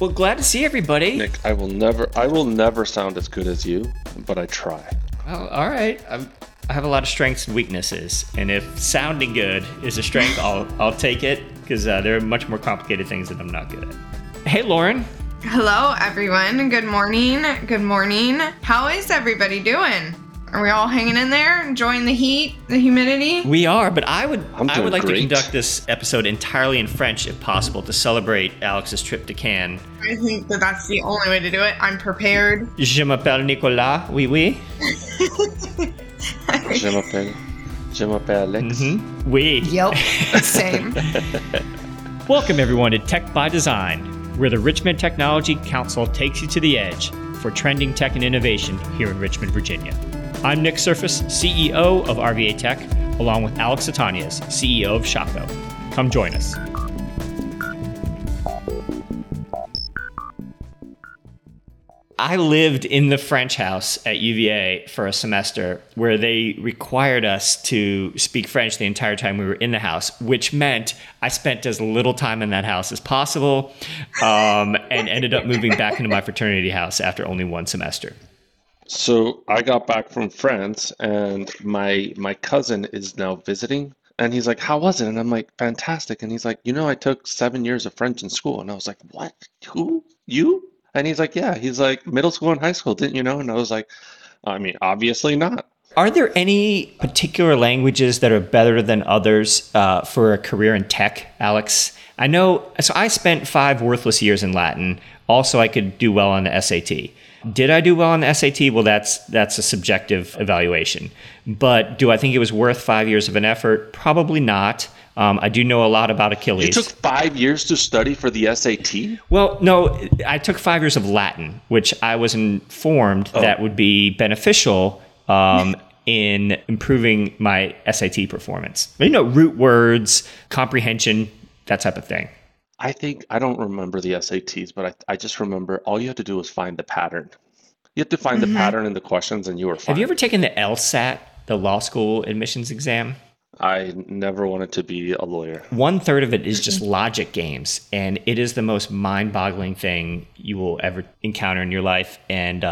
Well, glad to see everybody. Nick, I will never sound as good as you, but I try. Oh, all right. I have a lot of strengths and weaknesses, and if sounding good is a strength, I'll take it, because there are much more complicated things that I'm not good at. Hey, Lauren. Hello, everyone. Good morning. Good morning. How is everybody doing? Are we all hanging in there, enjoying the heat, the humidity? We are, but I would like to conduct this episode entirely in French, if possible, to celebrate Alex's trip to Cannes. I think that that's the only way to do it. I'm prepared. Je m'appelle Nicolas. Oui, oui. Je m'appelle Alex. Mm-hmm. Oui. Yep. Same. Welcome, everyone, to Tech by Design, where the Richmond Technology Council takes you to the edge for trending tech and innovation here in Richmond, Virginia. I'm Nick Surface, CEO of RVA Tech, along with Alex Atanias, CEO of Shaco. Come join us. I lived in the French house at UVA for a semester where they required us to speak French the entire time we were in the house, which meant I spent as little time in that house as possible, and ended up moving back into my fraternity house after only one semester. So I got back from France, and my cousin is now visiting, and he's like, "How was it?" And I'm like, "Fantastic." And he's like, "You know, I took 7 years of French in school." And I was like, "What? Who? You?" And he's like, "Yeah." He's like, "Middle school and high school, didn't you know?" And I was like, "I mean, obviously not." Are there any particular languages that are better than others for a career in tech, Alex? I know, so I spent 5 worthless years in Latin. Also, I could do well on the SAT. Did I do well on the SAT? Well, that's a subjective evaluation. But do I think it was worth 5 years of an effort? Probably not. I do know a lot about Achilles. You took 5 years to study for the SAT? Well, no, I took 5 years of Latin, which I was informed that would be beneficial in improving my SAT performance. You know, root words, comprehension, that type of thing. I think, I don't remember the SATs, but I just remember all you had to do was find the pattern. You had to find the pattern in the questions and you were fine. Have you ever taken the LSAT, the law school admissions exam? I never wanted to be a lawyer. 1/3 of it is just logic games, and it is the most mind-boggling thing you will ever encounter in your life, and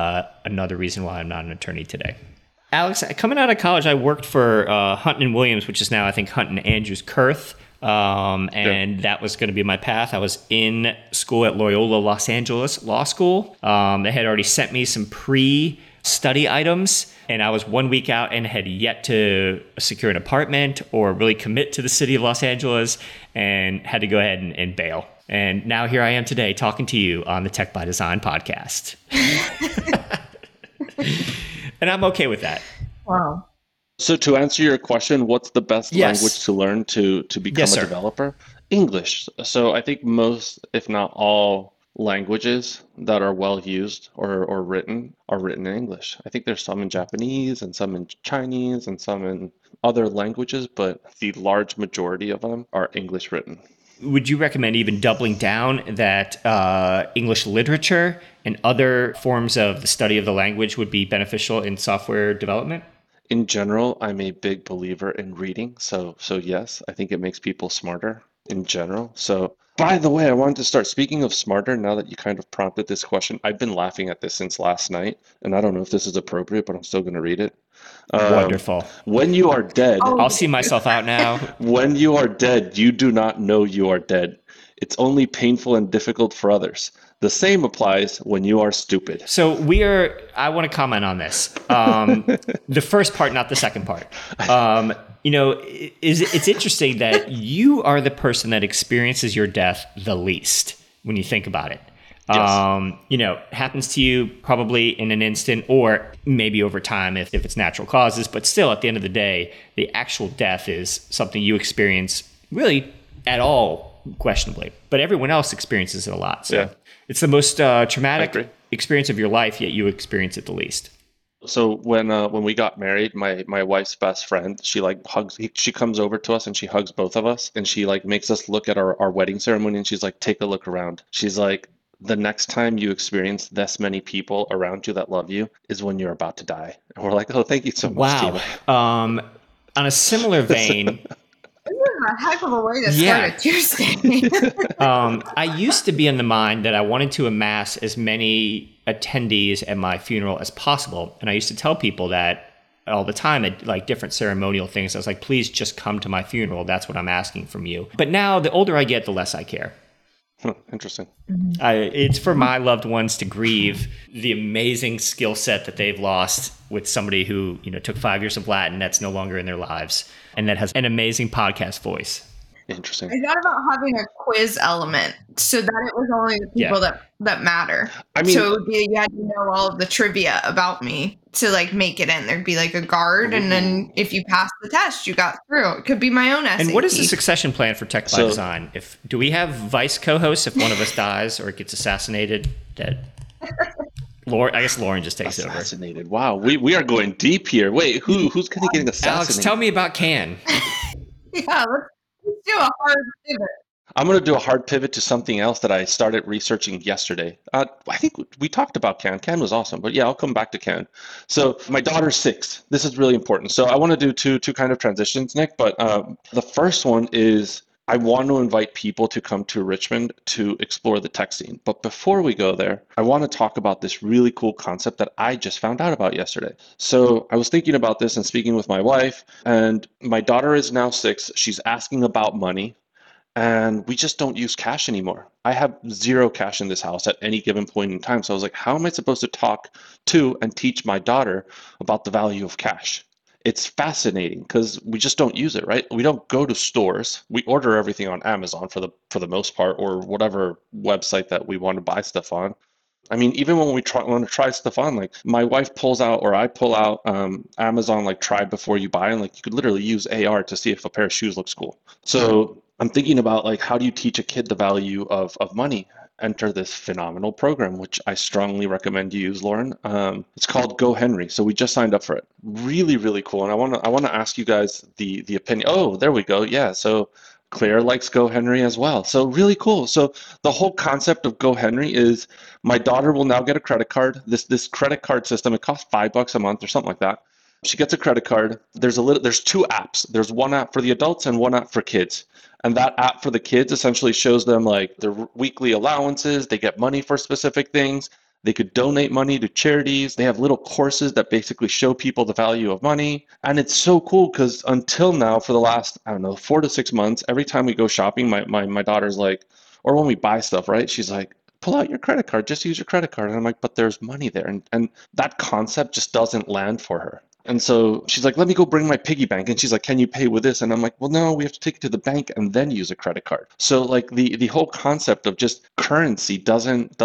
another reason why I'm not an attorney today. Alex, coming out of college, I worked for Hunton and Williams, which is now, I think, Hunton Andrews Kurth. That was going to be my path. I was in school at Loyola Los Angeles Law School. They had already sent me some pre-study items, and I was 1 week out and had yet to secure an apartment or really commit to the city of Los Angeles, and had to go ahead and bail. And now here I am today talking to you on the Tech by Design podcast. And I'm okay with that. Wow. So to answer your question, what's the best language to learn to become a developer? English. So I think most, if not all, languages that are well used or written are written in English. I think there's some in Japanese and some in Chinese and some in other languages, but the large majority of them are English written. Would you recommend even doubling down that English literature and other forms of the study of the language would be beneficial in software development? In general, I'm a big believer in reading. So yes, I think it makes people smarter in general. So by the way, I wanted to start speaking of smarter now that you kind of prompted this question. I've been laughing at this since last night, and I don't know if this is appropriate, but I'm still going to read it. Wonderful. When you are dead. I'll see myself out now. When you are dead, you do not know you are dead. It's only painful and difficult for others. The same applies when you are stupid. So I want to comment on this. The first part, not the second part. It's interesting that you are the person that experiences your death the least when you think about it. Yes. Happens to you probably in an instant or maybe over time if it's natural causes. But still, at the end of the day, the actual death is something you experience really at all, questionably. But everyone else experiences it a lot. So. Yeah. It's the most traumatic experience of your life, yet you experience it the least. So when we got married, my wife's best friend, she comes over to us and she hugs both of us, and she like makes us look at our wedding ceremony, and she's like, "Take a look around." She's like, "The next time you experience this many people around you that love you is when you're about to die." And we're like, "Oh, thank you so much." Wow. On a similar vein, a heck of a way to start a Tuesday. I used to be in the mind that I wanted to amass as many attendees at my funeral as possible. And I used to tell people that all the time at like different ceremonial things. I was like, please just come to my funeral. That's what I'm asking from you. But now the older I get, the less I care. Interesting. It's for my loved ones to grieve the amazing skill set that they've lost with somebody who, you know, took 5 years of Latin that's no longer in their lives and that has an amazing podcast voice. Interesting. I thought about having a quiz element so that it was only the people that matter. I mean, so you had to know all of the trivia about me to like make it in. There'd be like a guard, and then if you passed the test, you got through. It could be my own essay. And what is the succession plan for Tech by Design? Do we have vice co-hosts if one of us dies or gets assassinated? I guess Lauren just takes it over. Assassinated. Wow, we are going deep here. Wait, who's going to get assassinated? Alex, tell me about Can. Let's do a hard pivot. I'm going to do a hard pivot to something else that I started researching yesterday. I think we talked about Can. Can was awesome, but I'll come back to Can. So my daughter's 6. This is really important. So I want to do two kind of transitions, Nick, but the first one is I want to invite people to come to Richmond to explore the tech scene. But before we go there, I want to talk about this really cool concept that I just found out about yesterday. So I was thinking about this and speaking with my wife, and my daughter is now 6. She's asking about money, and we just don't use cash anymore. I have zero cash in this house at any given point in time. So I was like, how am I supposed to talk to and teach my daughter about the value of cash? It's fascinating because we just don't use it, right? We don't go to stores. We order everything on Amazon for the most part, or whatever website that we want to buy stuff on. I mean, even when we want to try stuff on, like my wife pulls out or I pull out Amazon, like try before you buy, and like you could literally use AR to see if a pair of shoes looks cool. So I'm thinking about like, how do you teach a kid the value of money? Enter this phenomenal program, which I strongly recommend you use, Lauren. It's called Go Henry. So we just signed up for it. Really, really cool. And I want to ask you guys the opinion. Oh, there we go. Yeah. So Claire likes Go Henry as well. So really cool. So the whole concept of Go Henry is my daughter will now get a credit card. This credit card system, it costs $5 a month or something like that. She gets a credit card. There's two apps. There's one app for the adults and one app for kids. And that app for the kids essentially shows them like their weekly allowances. They get money for specific things. They could donate money to charities. They have little courses that basically show people the value of money. And it's so cool because until now, for the last, 4 to 6 months, every time we go shopping, my daughter's like, or when we buy stuff, right? She's like, pull out your credit card, just use your credit card. And I'm like, but there's money there. And that concept just doesn't land for her. And so she's like, let me go bring my piggy bank. And she's like, can you pay with this? And I'm like, well, no, we have to take it to the bank and then use a credit card. So like the whole concept of just currency doesn't.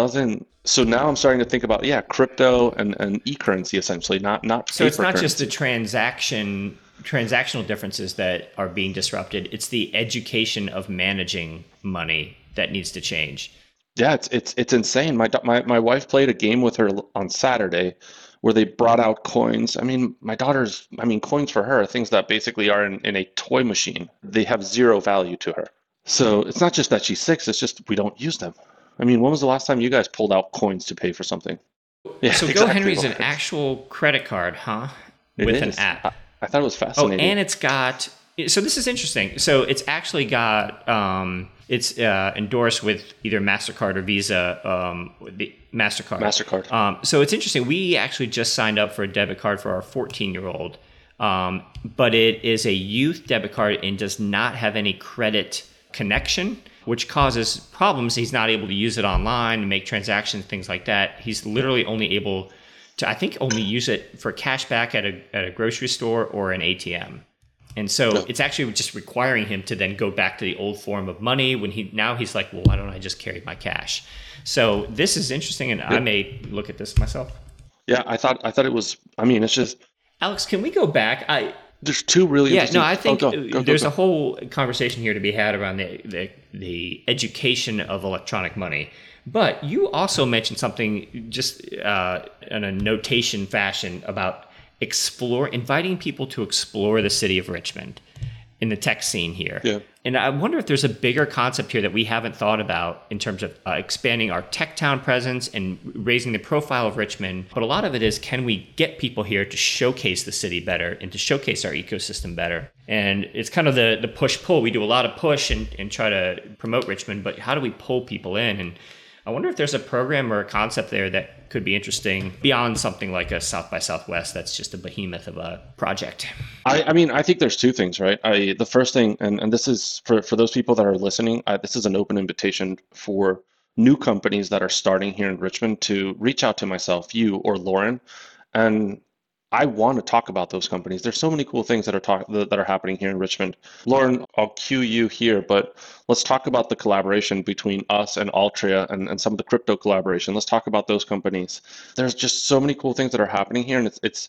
So now I'm starting to think about, crypto and e-currency essentially, not. So it's not currency. Just the transactional differences that are being disrupted. It's the education of managing money that needs to change. Yeah, it's insane. My wife played a game with her on Saturday where they brought out coins. I mean, my daughter's, coins for her are things that basically are in a toy machine. They have zero value to her. So it's not just that she's 6, it's just we don't use them. I mean, when was the last time you guys pulled out coins to pay for something? Yeah, so exactly. Go Henry's an actual credit card, huh? An app. I thought it was fascinating. Oh, and it's got, so this is interesting. So it's actually got, it's endorsed with either MasterCard or Visa, the MasterCard. MasterCard. So it's interesting. We actually just signed up for a debit card for our 14-year-old, but it is a youth debit card and does not have any credit connection, which causes problems. He's not able to use it online and make transactions, things like that. He's literally only able to, I think, only use it for cash back at a grocery store or an ATM. And so it's actually just requiring him to then go back to the old form of money when he's like, well, why don't I just carry my cash? So this is interesting, and I may look at this myself. Yeah, I thought it was, it's just. Alex, can we go back? There's two really interesting. Yeah, no, I think there's a whole conversation here to be had around the education of electronic money. But you also mentioned something just in a notation fashion about inviting people to explore the city of Richmond. in the tech scene here. Yeah. And I wonder if there's a bigger concept here that we haven't thought about in terms of expanding our tech town presence and raising the profile of Richmond. But a lot of it is, can we get people here to showcase the city better and to showcase our ecosystem better? And it's kind of the push-pull. We do a lot of push and try to promote Richmond, but how do we pull people in? And I wonder if there's a program or a concept there that could be interesting beyond something like a South by Southwest that's just a behemoth of a project. I mean, I think there's two things, right? The first thing, and this is for those people that are listening, this is an open invitation for new companies that are starting here in Richmond to reach out to myself, you, or Lauren. And I want to talk about those companies. There's so many cool things that are happening here in Richmond. Lauren, I'll cue you here, but let's talk about the collaboration between us and Altria and some of the crypto collaboration. Let's talk about those companies. There's just so many cool things that are happening here. And it's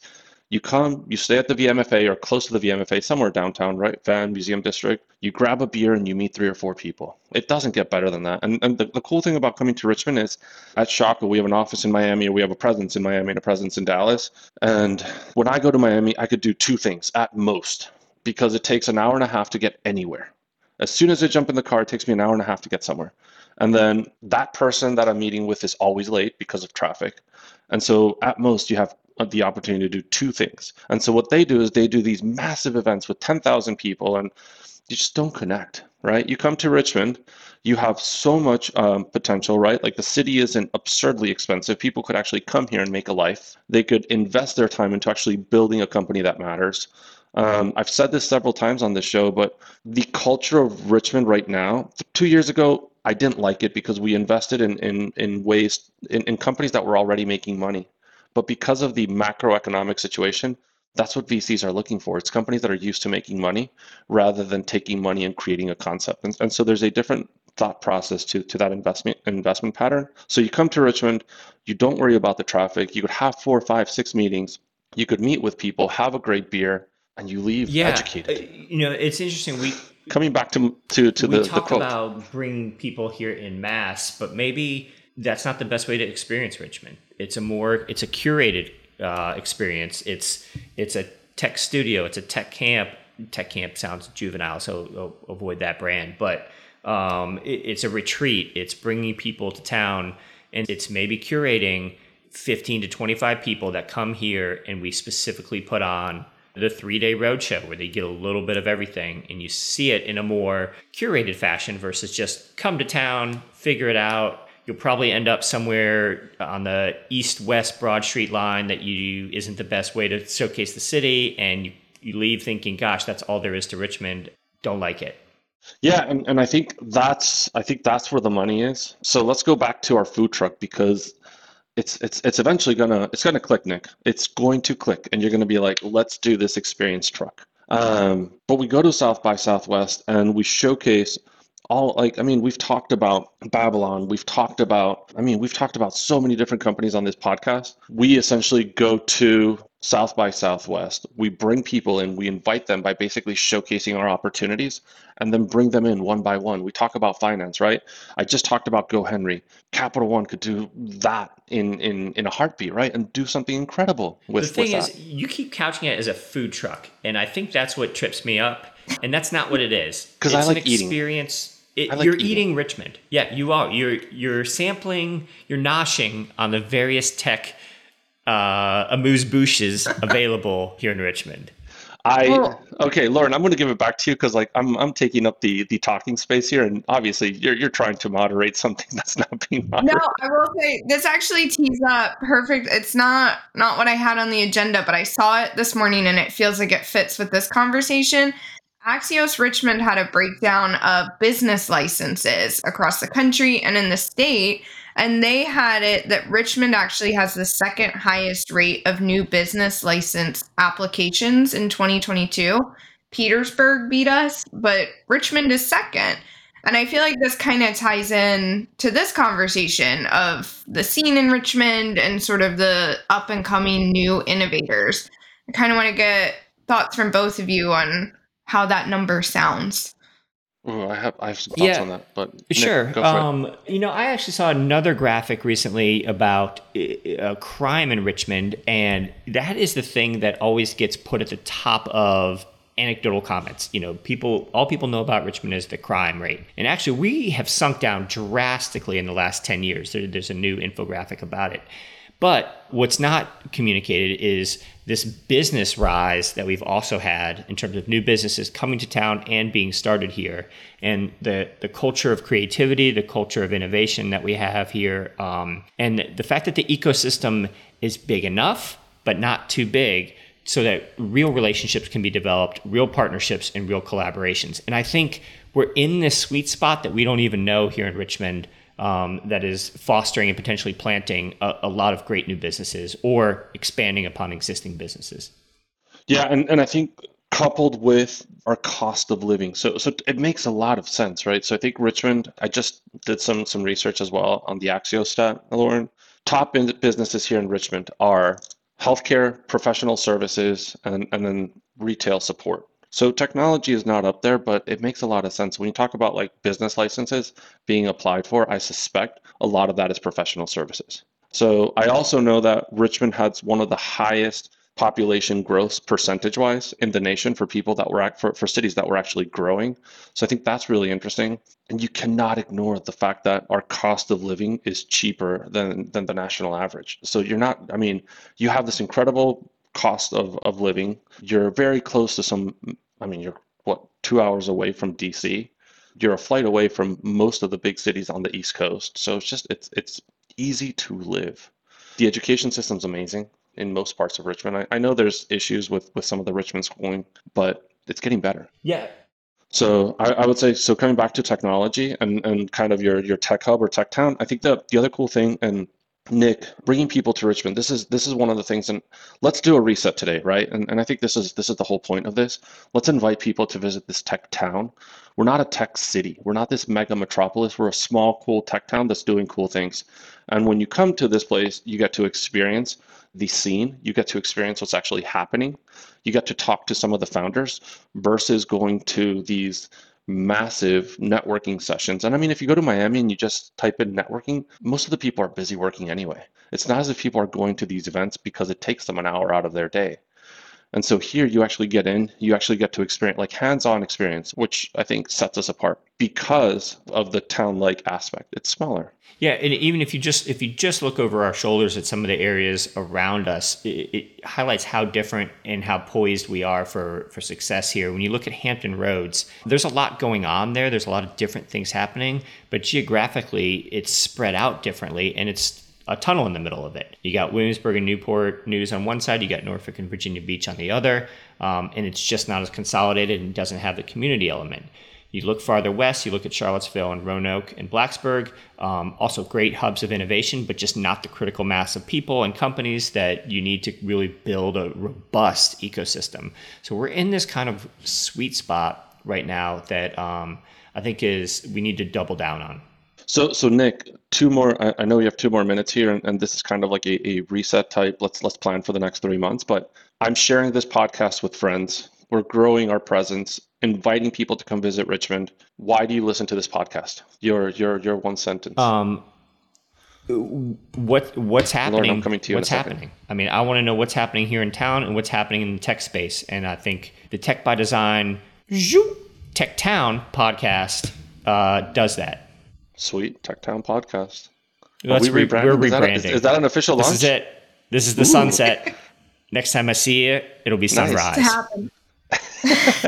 you come, you stay at the VMFA or close to the VMFA, somewhere downtown, right? Van, Museum District. You grab a beer and you meet 3 or 4 people. It doesn't get better than that. And the cool thing about coming to Richmond is at Shaco, we have an office in Miami, or we have a presence in Miami and a presence in Dallas. And when I go to Miami, I could do 2 things at most, because it takes an hour and a half to get anywhere. As soon as I jump in the car, it takes me an hour and a half to get somewhere. And then that person that I'm meeting with is always late because of traffic. And so at most, you have the opportunity to do 2 things. And so what they do is they do these massive events with 10,000 people, and you just don't connect, right? You come to Richmond, you have so much potential, right? Like, the city isn't absurdly expensive. People could actually come here and make a life. They could invest their time into actually building a company that matters. I've said this several times on this show, but the culture of Richmond right now, 2 years ago, I didn't like it because we invested in ways, in companies that were already making money. But because of the macroeconomic situation, that's what VCs are looking for. It's companies that are used to making money rather than taking money and creating a concept. And so there's a different thought process to that investment pattern. So you come to Richmond, you don't worry about the traffic. You could have 4, 5, 6 meetings. You could meet with people, have a great beer, and you leave educated. You know, it's interesting. We coming back to the quote. We talk about bringing people here in mass, but maybe that's not the best way to experience Richmond. It's a curated experience. It's a tech studio. It's a tech camp. Tech camp sounds juvenile, so avoid that brand. But it's a retreat. It's bringing people to town, and it's maybe curating 15 to 25 people that come here, and we specifically put on the 3-day roadshow where they get a little bit of everything, and you see it in a more curated fashion versus just come to town, figure it out. You'll probably end up somewhere on the east-west Broad Street line that you isn't the best way to showcase the city, and you leave thinking, gosh, that's all there is to Richmond. Don't like it. Yeah, and I think that's where the money is. So let's go back to our food truck, because it's eventually gonna click, Nick. It's going to click, and you're gonna be like, let's do this experience truck. But we go to South by Southwest and we showcase we've talked about Babylon. We've talked about so many different companies on this podcast. We essentially go to South by Southwest. We bring people in. We invite them by basically showcasing our opportunities and then bring them in one by one. We talk about finance, right? I just talked about Go Henry. Capital One could do that in a heartbeat, right? And do something incredible with that. The thing is, you keep couching it as a food truck, and I think that's what trips me up. And that's not what it is. Because I like eating. You're eating Richmond. Yeah, you are. You're sampling, you're noshing on the various tech amuse-bouches available here in Richmond. Okay, Lauren, I'm going to give it back to you, because I'm taking up the talking space here, and obviously you're trying to moderate something that's not being moderated. No, I will say this actually tees up perfect. It's not what I had on the agenda, but I saw it this morning, and it feels like it fits with this conversation. Axios Richmond had a breakdown of business licenses across the country and in the state, and they had it that Richmond actually has the second highest rate of new business license applications in 2022. Petersburg beat us, but Richmond is second. And I feel like this kind of ties in to this conversation of the scene in Richmond and sort of the up and coming new innovators. I kind of want to get thoughts from both of you on how that number sounds. Ooh, I have some thoughts on that, but Nick, sure. Go for it. You know, I actually saw another graphic recently about crime in Richmond, and that is the thing that always gets put at the top of anecdotal comments. You know, all people know about Richmond is the crime rate. And actually, we have sunk down drastically in the last 10 years. There's a new infographic about it. But what's not communicated is this business rise that we've also had in terms of new businesses coming to town and being started here. And the culture of creativity, the culture of innovation that we have here, and the fact that the ecosystem is big enough, but not too big, so that real relationships can be developed, real partnerships, and real collaborations. And I think we're in this sweet spot that we don't even know here in Richmond, that is fostering and potentially planting a lot of great new businesses or expanding upon existing businesses. Yeah, and I think coupled with our cost of living. So it makes a lot of sense, right? So I think Richmond, I just did some research as well on the Axios stat, Lauren. Top businesses here in Richmond are healthcare, professional services, and then retail support. So technology is not up there, but it makes a lot of sense. When you talk about like business licenses being applied for, I suspect a lot of that is professional services. So I also know that Richmond has one of the highest population growth percentage-wise in the nation for people that were for cities that were actually growing. So I think that's really interesting. And you cannot ignore the fact that our cost of living is cheaper than the national average. So you have this incredible cost of living. You're very close to you're 2 hours away from DC. You're a flight away from most of the big cities on the East Coast. So it's easy to live. The education system's amazing in most parts of Richmond. I know there's issues with some of the Richmond schooling, but it's getting better. Yeah. So I would say, so coming back to technology and kind of your tech hub or tech town, I think the other cool thing, and Nick, bringing people to Richmond, this is one of the things, and let's do a reset today, right? And I think this is the whole point of this. Let's invite people to visit this tech town. We're not a tech city. We're not this mega metropolis. We're a small, cool tech town that's doing cool things. And when you come to this place, you get to experience the scene, you get to experience what's actually happening, you get to talk to some of the founders versus going to these massive networking sessions. And I mean, if you go to Miami and you just type in networking, most of the people are busy working anyway. It's not as if people are going to these events because it takes them an hour out of their day. And so here you actually get in, you actually get to experience like hands-on experience, which I think sets us apart because of the town-like aspect. It's smaller. Yeah. And even if you just look over our shoulders at some of the areas around us, it highlights how different and how poised we are for success here. When you look at Hampton Roads, there's a lot going on there. There's a lot of different things happening, but geographically it's spread out differently and it's a tunnel in the middle of it. You got Williamsburg and Newport News on one side, you got Norfolk and Virginia Beach on the other, and it's just not as consolidated and doesn't have the community element. You look farther west, you look at Charlottesville and Roanoke and Blacksburg, also great hubs of innovation, but just not the critical mass of people and companies that you need to really build a robust ecosystem. So we're in this kind of sweet spot right now that I think we need to double down on. So Nick, two more. I know you have 2 more minutes here, and this is kind of like a reset type. Let's plan for the next 3 months. But I'm sharing this podcast with friends. We're growing our presence, inviting people to come visit Richmond. Why do you listen to this podcast? Your one sentence. What's happening? Lauren, I'm coming to you. What's happening? I mean, I want to know what's happening here in town and what's happening in the tech space. And I think the Tech by Design, Tech Town podcast does that. Sweet. Tech Town podcast. We're rebranding. Is that an official launch? This is it. This is the sunset. Next time I see you, it'll be sunrise. Nice.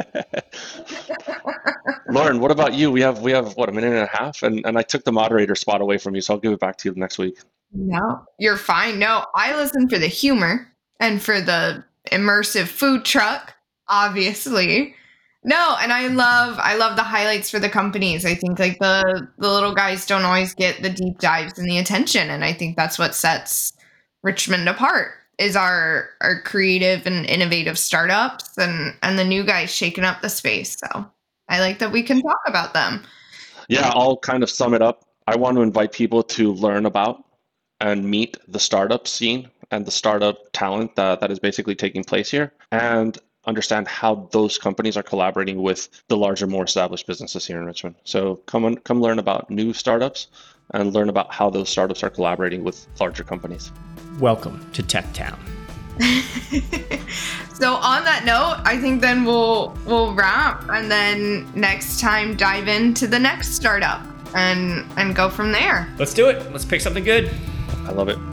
Lauren, what about you? We have a minute and a half, and I took the moderator spot away from you, so I'll give it back to you next week. No, you're fine. No, I listen for the humor and for the immersive food truck, obviously. No, and I love the highlights for the companies. I think like the little guys don't always get the deep dives and the attention, and I think that's what sets Richmond apart is our creative and innovative startups and the new guys shaking up the space. So I like that we can talk about them. Yeah, I'll kind of sum it up. I want to invite people to learn about and meet the startup scene and the startup talent that is basically taking place here, and understand how those companies are collaborating with the larger, more established businesses here in Richmond. So come learn about new startups and learn about how those startups are collaborating with larger companies. Welcome to Tech Town. So on that note, I think then we'll wrap, and then next time dive into the next startup and go from there. Let's do it. Let's pick something good. I love it.